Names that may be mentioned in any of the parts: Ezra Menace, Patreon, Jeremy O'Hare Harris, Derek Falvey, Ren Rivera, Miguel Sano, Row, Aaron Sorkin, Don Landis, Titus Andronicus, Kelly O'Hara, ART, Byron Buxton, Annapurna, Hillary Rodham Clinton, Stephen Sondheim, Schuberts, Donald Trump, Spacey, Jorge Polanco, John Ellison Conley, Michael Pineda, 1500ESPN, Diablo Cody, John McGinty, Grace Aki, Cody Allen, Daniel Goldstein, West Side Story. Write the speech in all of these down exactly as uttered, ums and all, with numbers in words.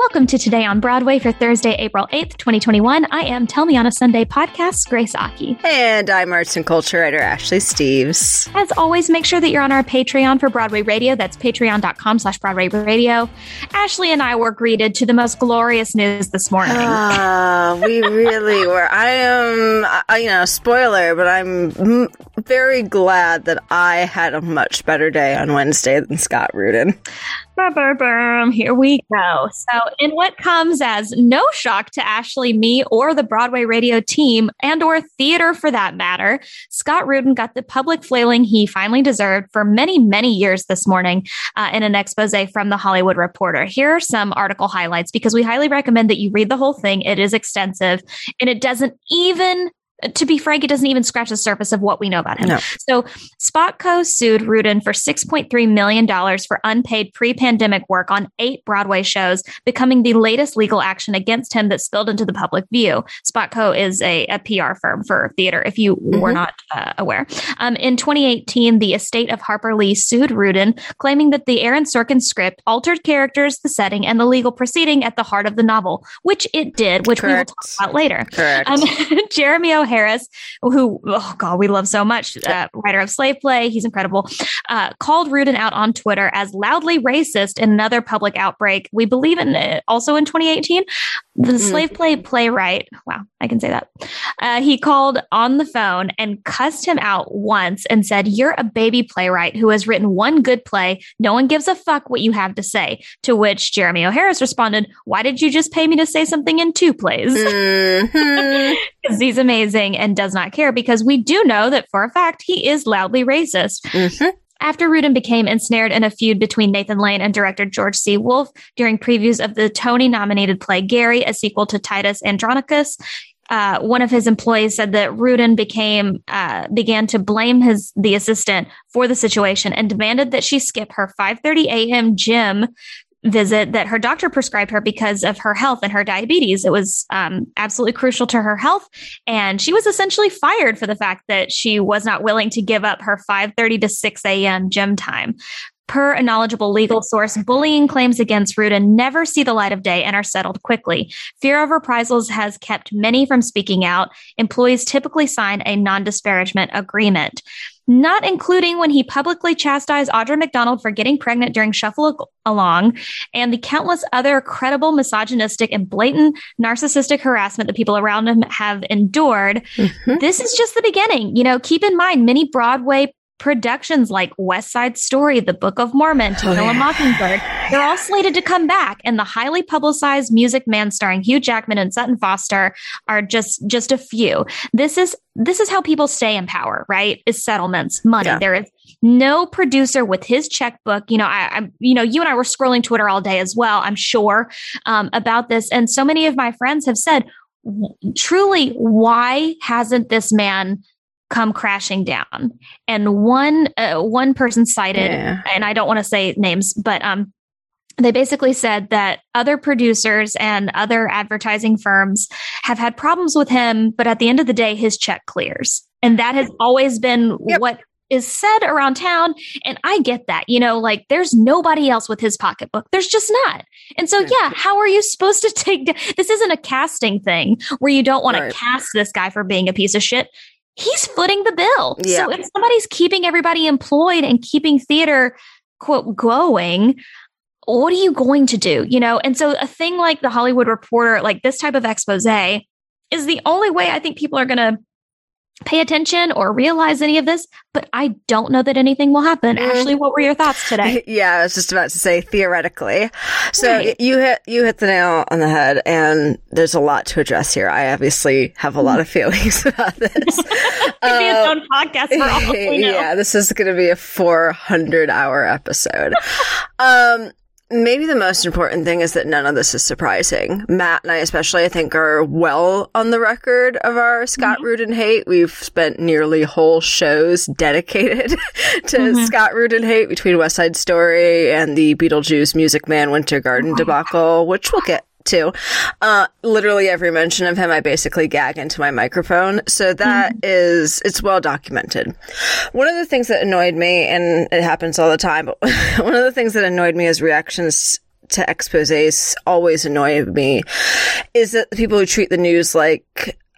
Welcome to Today on Broadway for Thursday, April eighth, twenty twenty-one. I am Tell Me on a Sunday podcast, Grace Aki. And I'm arts and culture writer Ashley Steves. As always, make sure that you're on our Patreon for Broadway Radio. That's patreon.com slash Broadway Radio. Ashley and I were greeted to the most glorious news this morning. Uh, we really were. I am, I, you know, spoiler, but I'm very glad that I had a much better day on Wednesday than Scott Rudin. Here we go. So in what comes as no shock to Ashley, me, or the Broadway Radio team, and or theater for that matter, Scott Rudin got the public flailing he finally deserved for many, many years this morning uh, in an expose from The Hollywood Reporter. Here are some article highlights because we highly recommend that you read the whole thing. It is extensive and it doesn't even... To be frank, it doesn't even scratch the surface of what we know about him. No. So Spotco sued Rudin for six point three million dollars for unpaid pre-pandemic work on eight Broadway shows, becoming the latest legal action against him that spilled into the public view. Spotco is a, a P R firm for theater, if you mm-hmm. were not uh, aware. Um, in twenty eighteen, the estate of Harper Lee sued Rudin, claiming that the Aaron Sorkin script altered characters, the setting, and the legal proceeding at the heart of the novel, which it did, which Correct. we will talk about later. Correct. Um, Jeremy O'Hare Harris, who, oh God, we love so much, uh, writer of Slave Play, he's incredible, uh, called Rudin out on Twitter as loudly racist in another public outbreak. We believe in it also in twenty eighteen. The mm. Slave Play playwright, wow, I can say that. Uh, he called on the phone and cussed him out once and said, "You're a baby playwright who has written one good play. No one gives a fuck what you have to say." To which Jeremy O'Hare responded, "Why did you just pay me to say something in two plays?" Mm-hmm. Because he's amazing and does not care, because we do know that for a fact he is loudly racist. Mm-hmm. After Rudin became ensnared in a feud between Nathan Lane and director George C. Wolfe during previews of the Tony-nominated play Gary, a sequel to Titus Andronicus, uh, one of his employees said that Rudin became uh, began to blame his the assistant for the situation and demanded that she skip her five thirty a.m. gym visit that her doctor prescribed her because of her health and her diabetes. It was um, absolutely crucial to her health. And she was essentially fired for the fact that she was not willing to give up her five thirty to six a.m. gym time. Per a knowledgeable legal source, bullying claims against Rudin never see the light of day and are settled quickly. Fear of reprisals has kept many from speaking out. Employees typically sign a non-disparagement agreement, not including when he publicly chastised Audra McDonald for getting pregnant during Shuffle Along and the countless other credible misogynistic and blatant narcissistic harassment that people around him have endured. Mm-hmm. This is just the beginning. You know, keep in mind, many Broadway productions like West Side Story, The Book of Mormon, To Kill a Mockingbird, they're all slated to come back. And the highly publicized Music Man starring Hugh Jackman and Sutton Foster are just just a few. This is this is how people stay in power, right? Is settlements, money. Yeah. There is no producer with his checkbook. You know, I, I, you know, you and I were scrolling Twitter all day as well, I'm sure, um, about this. And so many of my friends have said, truly, why hasn't this man come crashing down? And one uh, one person cited, yeah. and I don't want to say names, but um, they basically said that other producers and other advertising firms have had problems with him, but at the end of the day, his check clears. And that has always been yep. what is said around town. And I get that, you know, like there's nobody else with his pocketbook. There's just not. And so, yeah, how are you supposed to take, da- this isn't a casting thing where you don't want right. to cast this guy for being a piece of shit. He's footing the bill. Yeah. So if somebody's keeping everybody employed and keeping theater, quote, going, what are you going to do? You know, and so a thing like The Hollywood Reporter, like this type of expose is the only way I think people are going to pay attention or realize any of this, but I don't know that anything will happen. Mm. Ashley, what were your thoughts today? Yeah, I was just about to say theoretically. So right. you hit you hit the nail on the head, and there's a lot to address here. I obviously have a lot of feelings about this. It could um, be its own podcast for all we know. Yeah, this is going to be a four hundred hour episode. um Maybe the most important thing is that none of this is surprising. Matt and I especially, I think, are well on the record of our Scott mm-hmm. Rudin hate. We've spent nearly whole shows dedicated to mm-hmm. Scott Rudin hate between West Side Story and the Beetlejuice Music Man Winter Garden oh, debacle, which we'll get to. Uh, literally every mention of him, I basically gag into my microphone. So that mm-hmm. is, it's well documented. One of the things that annoyed me, and it happens all the time, but one of the things that annoyed me is reactions to exposés always annoy me is that the people who treat the news like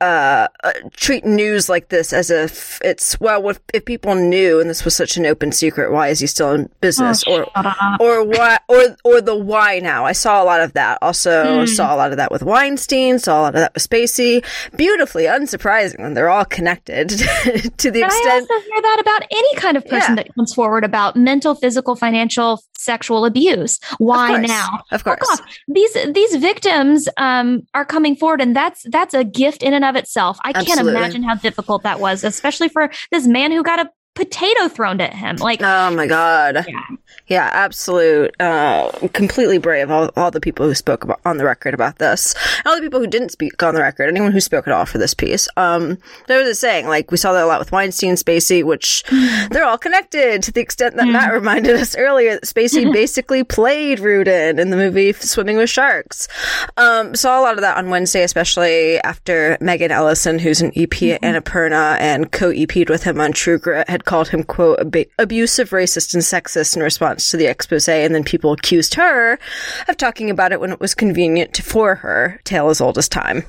Uh, uh, treat news like this as if it's, well, if, if people knew and this was such an open secret, why is he still in business? Oh, or, or why, or, or the why now? I saw a lot of that. Also mm. saw a lot of that with Weinstein, saw a lot of that with Spacey. Beautifully, unsurprisingly, they're all connected to the extent. I also hear that about any kind of person yeah. that comes forward about mental, physical, financial, sexual abuse. Why of now? Of course. Oh, these, these victims um, are coming forward, and that's, that's a gift in and of itself. I Absolutely. can't imagine how difficult that was, especially for this man who got a potato thrown at him. Like, oh my God. Yeah, yeah absolute. Uh, completely brave. All, all the people who spoke about, on the record about this. And all the people who didn't speak on the record. Anyone who spoke at all for this piece. Um, there was a saying, like, we saw that a lot with Weinstein, Spacey, which they're all connected to the extent that Matt reminded us earlier that Spacey basically played Rudin in the movie Swimming with Sharks. Um, saw a lot of that on Wednesday, especially after Megan Ellison, who's an E P mm-hmm. at Annapurna and co-E P'd with him on True Grit, had called him, quote, ab- abusive, racist, and sexist in response to the expose, and then people accused her of talking about it when it was convenient for her, tale as old as time.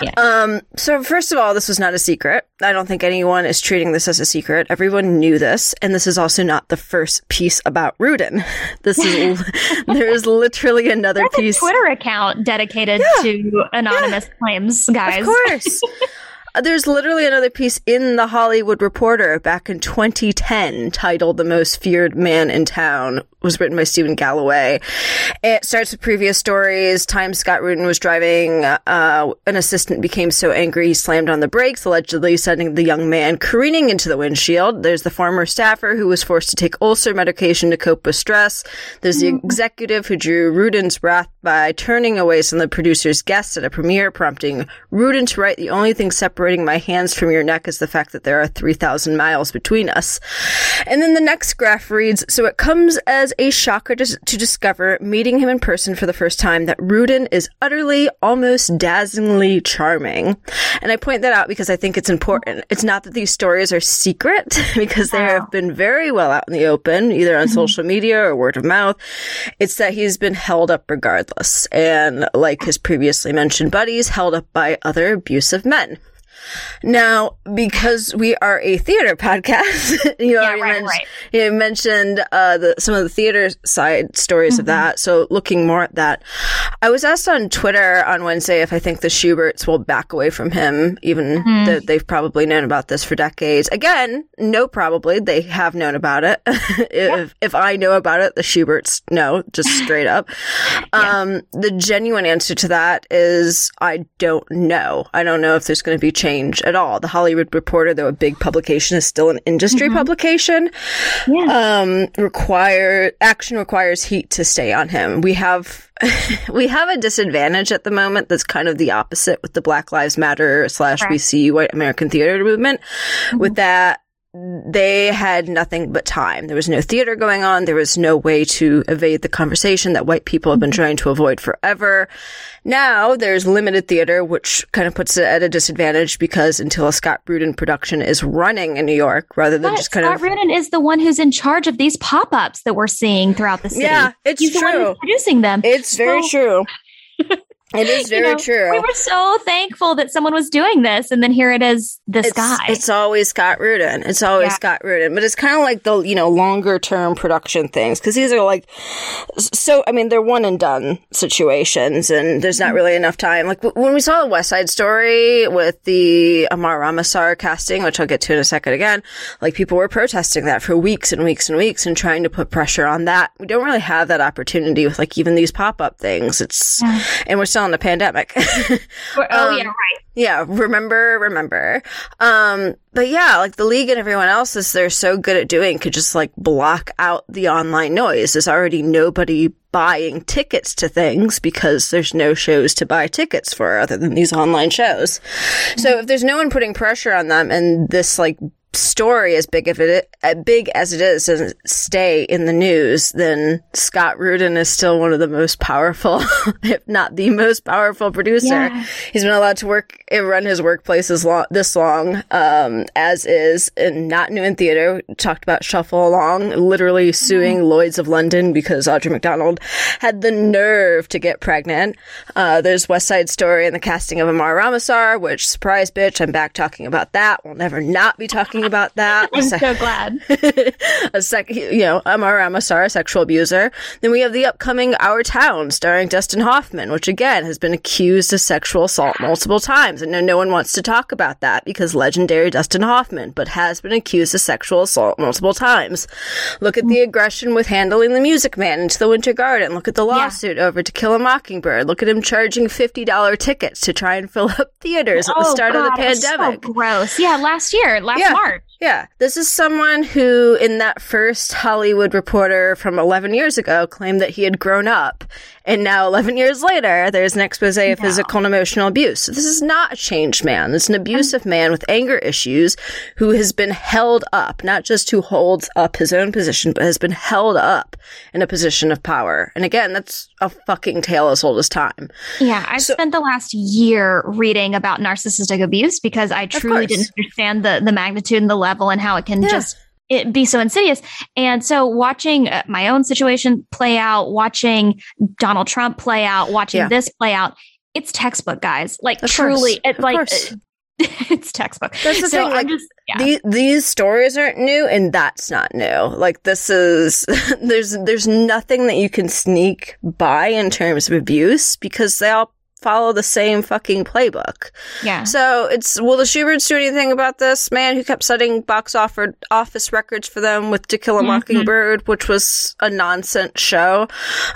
Yeah. Um, so first of all, this was not a secret. I don't think anyone is treating this as a secret. Everyone knew this, and this is also not the first piece about Rudin. This is there is literally another There's piece. A Twitter account dedicated yeah. to anonymous yeah. claims, guys. Of course. There's literally another piece in The Hollywood Reporter back in twenty ten titled The Most Feared Man in Town. It was written by Stephen Galloway. It starts with previous stories. Time Scott Rudin was driving. Uh, an assistant became so angry he slammed on the brakes, allegedly sending the young man careening into the windshield. There's the former staffer who was forced to take ulcer medication to cope with stress. There's the executive who drew Rudin's wrath by turning away some of the producer's guests at a premiere, prompting Rudin to write, "The only thing separating my hands from your neck is the fact that there are three thousand miles between us." And then the next graph reads, so it comes as a shocker to, to discover, meeting him in person for the first time, that Rudin is utterly, almost dazzlingly charming. And I point that out because I think it's important. It's not that these stories are secret, because they wow. have been very well out in the open, either on mm-hmm. social media or word of mouth. It's that he's been held up regardless. And like his previously mentioned buddies, held up by other abusive men. Now, because we are a theater podcast, you yeah, already right, mentioned, right. You mentioned uh, the, some of the theater side stories mm-hmm. of that. So looking more at that, I was asked on Twitter on Wednesday if I think the Schuberts will back away from him, even mm-hmm. though they've probably known about this for decades. Again, no, probably. They have known about it. if, yeah. if I know about it, the Schuberts know, just straight up. yeah. Um, the genuine answer to that is I don't know. I don't know if there's going to be change. Change at all. The Hollywood Reporter, though a big publication, is still an industry mm-hmm. publication. Yeah. Um, require action requires heat to stay on him. We have we have a disadvantage at the moment that's kind of the opposite with the Black Lives Matter slash right. we see white American theater movement. Mm-hmm. With that, they had nothing but time. There was no theater going on. There was no way to evade the conversation that white people have been trying to avoid forever. Now there's limited theater, which kind of puts it at a disadvantage because until a Scott Rudin production is running in New York, rather than but just kind Scott of Scott Rudin is the one who's in charge of these pop-ups that we're seeing throughout the city. Yeah, it's He's true. The one who's producing them. It's very so- true. It is very you know, true. We were so thankful that someone was doing this, and then here it is, this it's, guy. It's always Scott Rudin. It's always yeah. Scott Rudin. But it's kind of like the, you know, longer-term production things, because these are like, so, I mean, they're one-and-done situations, and there's not really enough time. Like, w- when we saw the West Side Story with the Amar Ramasar casting, which I'll get to in a second again, like, people were protesting that for weeks and weeks and weeks and trying to put pressure on that. We don't really have that opportunity with, like, even these pop-up things. It's, yeah. and we're still in the pandemic. um, oh, yeah, right. Yeah, remember, remember. Um, but yeah, like the League and everyone else is they're so good at doing could just like block out the online noise. There's already nobody buying tickets to things because there's no shows to buy tickets for other than these online shows. Mm-hmm. So if there's no one putting pressure on them and this like story as big if it as big as it is doesn't stay in the news, then Scott Rudin is still one of the most powerful, if not the most powerful producer. Yeah. He's been allowed to work and run his workplace as long, this long, um, as is, and not new in theater. We talked about Shuffle Along, literally suing mm-hmm. Lloyd's of London because Audra McDonald had the nerve to get pregnant. Uh, there's West Side Story and the casting of Amar Ramasar, which, surprise bitch, I'm back talking about that. We'll never not be talking about that. I'm so glad. a sec- you know, Amar Ramasar, a sexual abuser. Then we have the upcoming Our Town, starring Dustin Hoffman, which again has been accused of sexual assault multiple times, and no, no one wants to talk about that because legendary Dustin Hoffman, but has been accused of sexual assault multiple times. Look at the aggression with handling The Music Man into the Winter Garden. Look at the lawsuit yeah. over To Kill a Mockingbird. Look at him charging fifty dollars tickets to try and fill up theaters oh, at the start God, of the pandemic. So gross. Yeah, last year, last yeah. March. Yeah. This is someone who, in that first Hollywood Reporter from eleven years ago, claimed that he had grown up. And now, eleven years later, there's an expose of no. physical and emotional abuse. So this is not a changed man. It's an abusive um, man with anger issues who has been held up, not just who holds up his own position, but has been held up in a position of power. And again, that's a fucking tale as old as time. Yeah. I've so, spent the last year reading about narcissistic abuse because I truly didn't understand the, the magnitude and the level and how it can yeah. just... it be so insidious. And so watching my own situation play out, watching Donald Trump play out, watching yeah. this play out, it's textbook, guys. Like of truly, it, like it's textbook. That's the so thing. Like, just, yeah. the, these stories aren't new, and that's not new. Like this is there's there's nothing that you can sneak by in terms of abuse because they all follow the same fucking playbook. Yeah. So it's, will the Schuberts do anything about this man who kept setting box office records for them with To Kill a Mockingbird, mm-hmm. which was a nonsense show?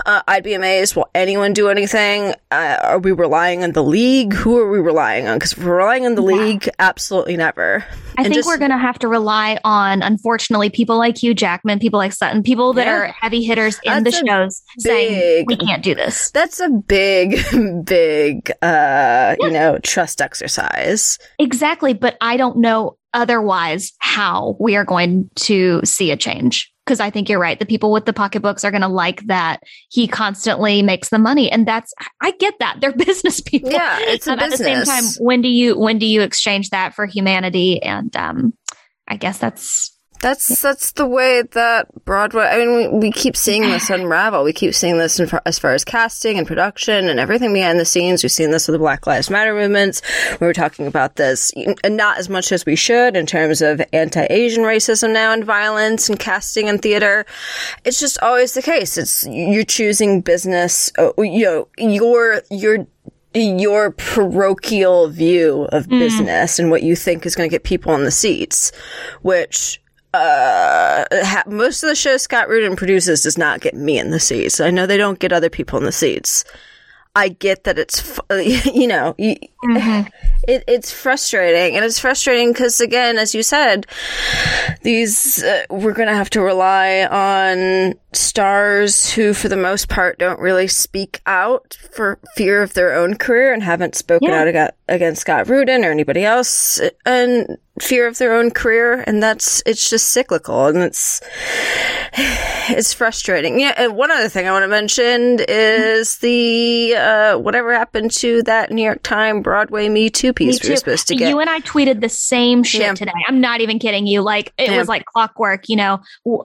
Uh, I'd be amazed. Will anyone do anything? Uh, are we relying on the league? Who are we relying on? Because if we're relying on the yeah. league, absolutely never. I and think just, we're going to have to rely on, unfortunately, people like Hugh Jackman, people like Sutton, people that yeah. are heavy hitters in that's the shows big, saying, we can't do this. That's a big, big Big, uh, you know, trust exercise. Exactly. But I don't know otherwise how we are going to see a change. Because I think you're right. The people with the pocketbooks are going to like that he constantly makes the money. And that's, I get that. They're business people. Yeah, it's a um, business. At the same time, when do you, when do you exchange that for humanity? And um, I guess that's... That's that's the way that Broadway... I mean, we, we keep seeing this unravel. We keep seeing this in far, as far as casting and production and everything behind the scenes. We've seen this with the Black Lives Matter movements. We were talking about this, and not as much as we should, in terms of anti-Asian racism now and violence and casting and theater. It's just always the case. It's you're choosing business, you know, your your... your parochial view of mm. business and what you think is going to get people in the seats, which... Uh, ha- most of the shows Scott Rudin produces does not get me in the seats. I know they don't get other people in the seats. I get that it's, fu- you know, you, mm-hmm. it, it's frustrating. And it's frustrating because, again, as you said, these, uh, we're going to have to rely on stars who, for the most part, don't really speak out for fear of their own career and haven't spoken yeah. out ag- against Scott Rudin or anybody else. And fear of their own career, and that's it's just cyclical, and it's it's frustrating. Yeah, and one other thing I want to mention is the uh, whatever happened to that New York Times Broadway Me Too piece Me Too. we were supposed to get. You and I tweeted the same shit yeah. today. I'm not even kidding you. Like it yeah. was like clockwork. You know,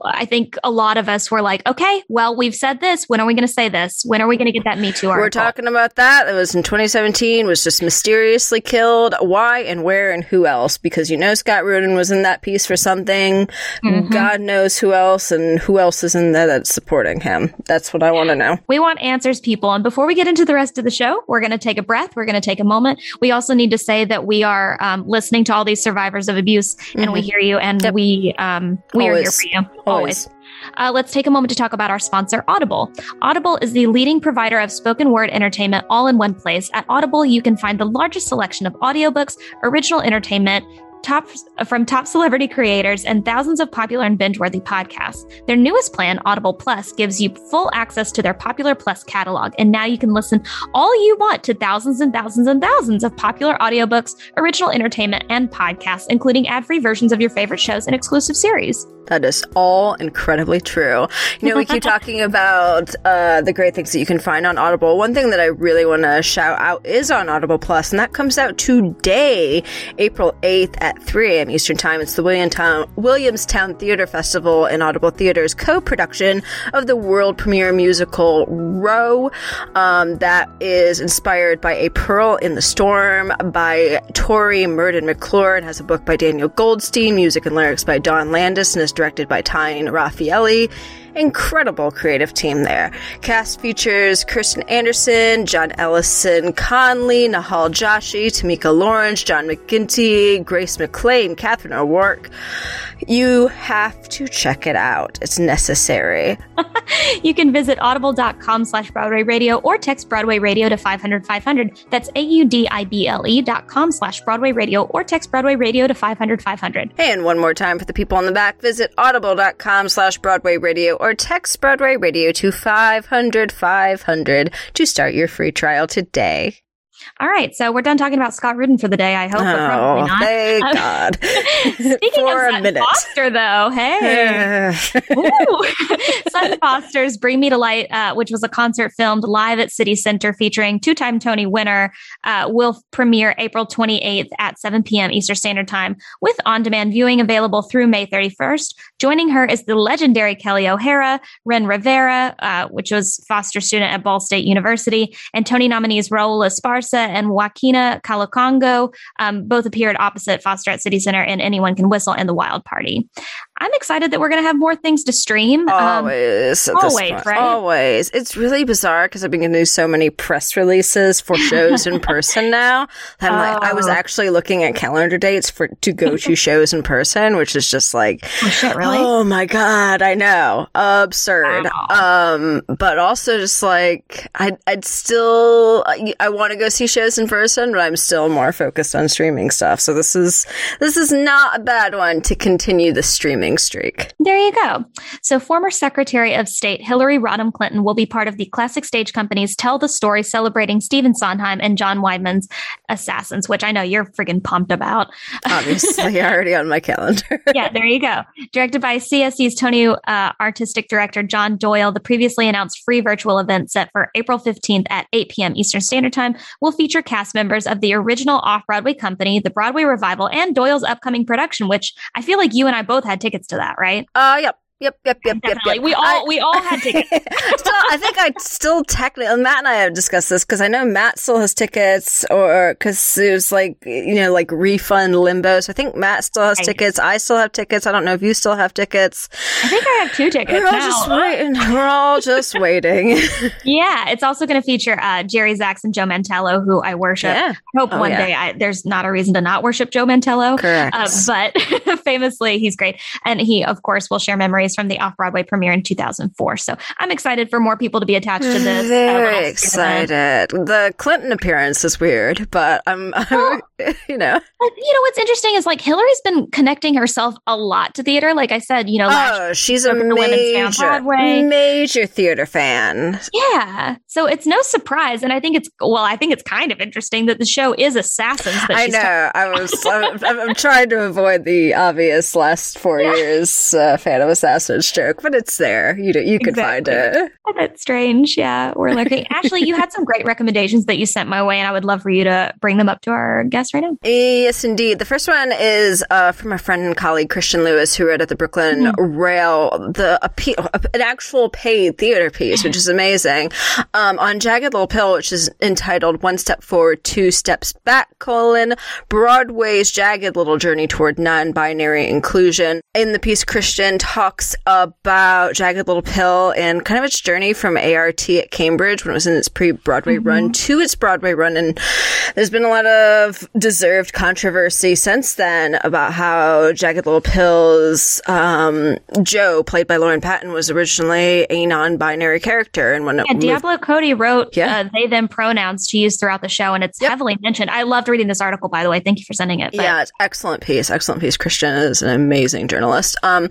I think a lot of us were like, okay, well, we've said this. When are we going to say this? When are we going to get that Me Too article? We're talking about that. It was in twenty seventeen. Was just mysteriously killed. Why and where and who else? Because you. know Scott Rudin was in that piece for something. Mm-hmm. God knows who else and who else is in there that's supporting him. That's what I want to know. We want answers, people. And before we get into the rest of the show, we're going to take a breath. We're going to take a moment. We also need to say that we are um, listening to all these survivors of abuse, mm-hmm. and we hear you, and yep. we um, we Always. are here for you. Always. Always. Uh, let's take a moment to talk about our sponsor, Audible. Audible is the leading provider of spoken word entertainment all in one place. At Audible, you can find the largest selection of audiobooks, original entertainment, top from top celebrity creators and thousands of popular and binge-worthy podcasts. Their newest plan, Audible Plus, gives you full access to their popular Plus catalog, and now you can listen all you want to thousands and thousands and thousands of popular audiobooks, original entertainment, and podcasts, including ad-free versions of your favorite shows and exclusive series. That is all incredibly true. You know, we keep talking about uh, the great things that you can find on Audible. One thing that I really want to shout out is on Audible Plus, and that comes out today, April eighth at three a.m. Eastern Time. It's the Williamtown, Williamstown Theater Festival and Audible Theater's co-production of the world premiere musical Row, um, that is inspired by A Pearl in the Storm by Tori Murden McClure, and has a book by Daniel Goldstein, music and lyrics by Don Landis, and is directed by Tyne Raffaelli. Incredible creative team there. Cast features Kirsten Anderson, John Ellison Conley, Nahal Joshi, Tamika Lawrence, John McGinty, Grace McClain, Catherine O'Rourke. You have to check it out. It's necessary. You can visit audible.com slash Broadway Radio or text Broadway Radio to five hundred five hundred. That's A-U-D-I-B-L-E dot com slash Broadway Radio or text Broadway Radio to five hundred five hundred. Hey, and one more time for the people in the back, visit audible.com slash Broadway Radio or text Broadway Radio to five hundred five hundred to start your free trial today. All right, so we're done talking about Scott Rudin for the day, I hope. Oh, we're probably not. Thank um, God. Speaking for of Sutton Foster, though, hey. Sutton Foster's Bring Me to Light, uh, which was a concert filmed live at City Center featuring two-time Tony winner, uh, will premiere April twenty-eighth at seven p.m. Eastern Standard Time, with on-demand viewing available through May thirty-first. Joining her is the legendary Kelly O'Hara, Ren Rivera, uh, which was Foster's student at Ball State University, and Tony nominees Raul Esparza and Joaquina Calacongo, um, both appeared opposite Foster at City Center and Anyone Can Whistle and The Wild Party. I'm excited that we're going to have more things to stream. Always. Um, always, point, right? Always. It's really bizarre because I've been going to do so many press releases for shows in person now. I'm oh. like, I was actually looking at calendar dates for to go to shows in person, which is just like, oh, shit, really? Oh my God, I know. Absurd. Wow. Um, but also just like, I, I'd still, I, I want to go see shows in person, but I'm still more focused on streaming stuff. So this is, this is not a bad one to continue the streaming streak. There you go. So former Secretary of State Hillary Rodham Clinton will be part of the Classic Stage Company's Tell the Story, celebrating Stephen Sondheim and John Weidman's Assassins, which I know you're freaking pumped about. Obviously, already on my calendar. Yeah, there you go. Directed by C S E's Tony, uh, Artistic Director John Doyle, the previously announced free virtual event set for April fifteenth at eight p.m. Eastern Standard Time will feature cast members of the original Off-Broadway company, the Broadway revival, and Doyle's upcoming production, which I feel like you and I both had tickets to that, right? Uh, yep. Yep, yep, yep, Definitely. yep, yep. We all, I, we all had tickets. Still, I think I still technically, Matt and I have discussed this, because I know Matt still has tickets, or because it was like, you know, like refund limbo. So I think Matt still has I tickets. Do. I still have tickets. I don't know if you still have tickets. I think I have two tickets. We're all now. just waiting. We're all just waiting. Yeah, it's also going to feature uh, Jerry Zaks and Joe Mantello, who I worship. Yeah. I hope oh, one yeah. day I, there's not a reason to not worship Joe Mantello. Correct. Uh, but famously, he's great. And he, of course, will share memories from the Off-Broadway premiere in two thousand four. So I'm excited for more people to be attached to this. Very uh, excited. The Clinton appearance is weird, but I'm, I'm well, you know. You know, what's interesting is like Hillary's been connecting herself a lot to theater. Like I said, you know, oh, she's a major, major theater fan. Yeah. So it's no surprise. And I think it's, well, I think it's kind of interesting that the show is Assassins. That I she's know. I was, I'm, I'm trying to avoid the obvious last four yeah. years uh, fan of Assassins joke, but it's there. You do, you exactly. can find it. Oh, that's strange. Yeah, we're looking. Ashley, you had some great recommendations that you sent my way, and I would love for you to bring them up to our guests right now. Yes, indeed. The first one is uh, from a friend and colleague, Christian Lewis, who wrote at the Brooklyn mm-hmm. Rail, the a pe- an actual paid theater piece, which is amazing, um, on Jagged Little Pill, which is entitled One Step Forward, Two Steps Back, colon, Broadway's Jagged Little Journey Toward Non-Binary Inclusion. In the piece, Christian talks about Jagged Little Pill and kind of its journey from A R T at Cambridge when it was in its pre-Broadway mm-hmm. run to its Broadway run in There's been a lot of deserved controversy since then about how Jagged Little Pill's um, Joe, played by Lauren Patton, was originally a non-binary character. And when yeah, it Diablo moved- Cody wrote yeah. uh, they, them pronouns to use throughout the show, and it's yep. heavily mentioned. I loved reading this article, by the way. Thank you for sending it. But- yeah, it's excellent piece. Excellent piece. Christian is an amazing journalist. Um,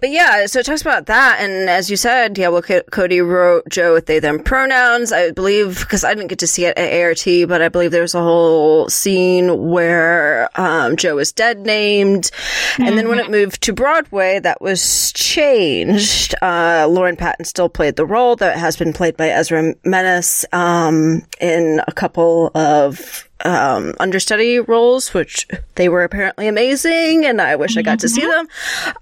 but yeah, so it talks about that. And as you said, Diablo C- Cody wrote Joe with they, them pronouns, I believe, because I didn't get to see it at A R T, but I believe there was a whole scene where um, Joe was dead named. Mm-hmm. And then when it moved to Broadway, that was changed. Uh, Lauren Patton still played the role, though it has been played by Ezra Menace um, in a couple of um, understudy roles, which they were apparently amazing, and I wish I got to see them.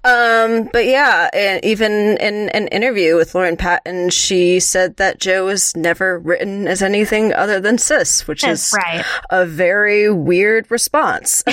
Um, but yeah, and even in an interview with Lauren Patton, she said that Joe was never written as anything other than cis, which That's is right. a very weird response.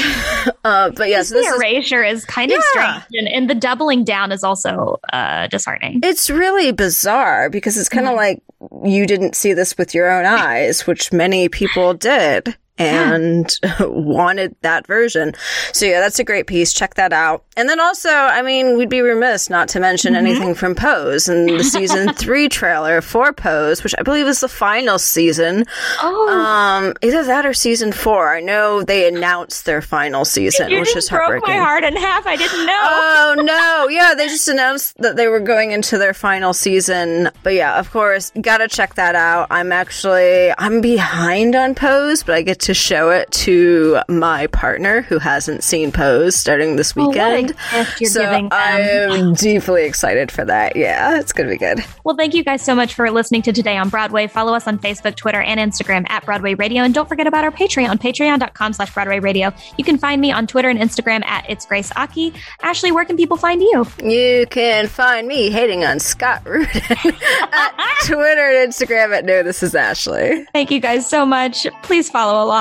uh, but yes, yeah, so the erasure is, is kind yeah. of strange, and, and the doubling down is also uh, disheartening. It's really bizarre because it's kind of mm-hmm. like you didn't see this with your own eyes, which many people did. And yeah. wanted that version. So, yeah, that's a great piece. Check that out. And then also, I mean, we'd be remiss not to mention mm-hmm. anything from Pose and the season three trailer for Pose, which I believe is the final season. Oh. Um, either that or season four. I know they announced their final season, you which is heartbreaking. You broke my heart in half. I didn't know. Oh, no. Yeah, they just announced that they were going into their final season. But, yeah, of course, gotta check that out. I'm actually, I'm behind on Pose, but I get to to show it to my partner who hasn't seen Pose starting this weekend. Oh, so I'm deeply excited for that. Yeah, it's going to be good. Well, thank you guys so much for listening to Today on Broadway. Follow us on Facebook, Twitter, and Instagram at Broadway Radio. And don't forget about our Patreon, patreon.com slash Broadway Radio. You can find me on Twitter and Instagram at It's Grace Aki. Ashley, where can people find you? You can find me hating on Scott Rudin at Twitter and Instagram at No, This Is Ashley. Thank you guys so much. Please follow along.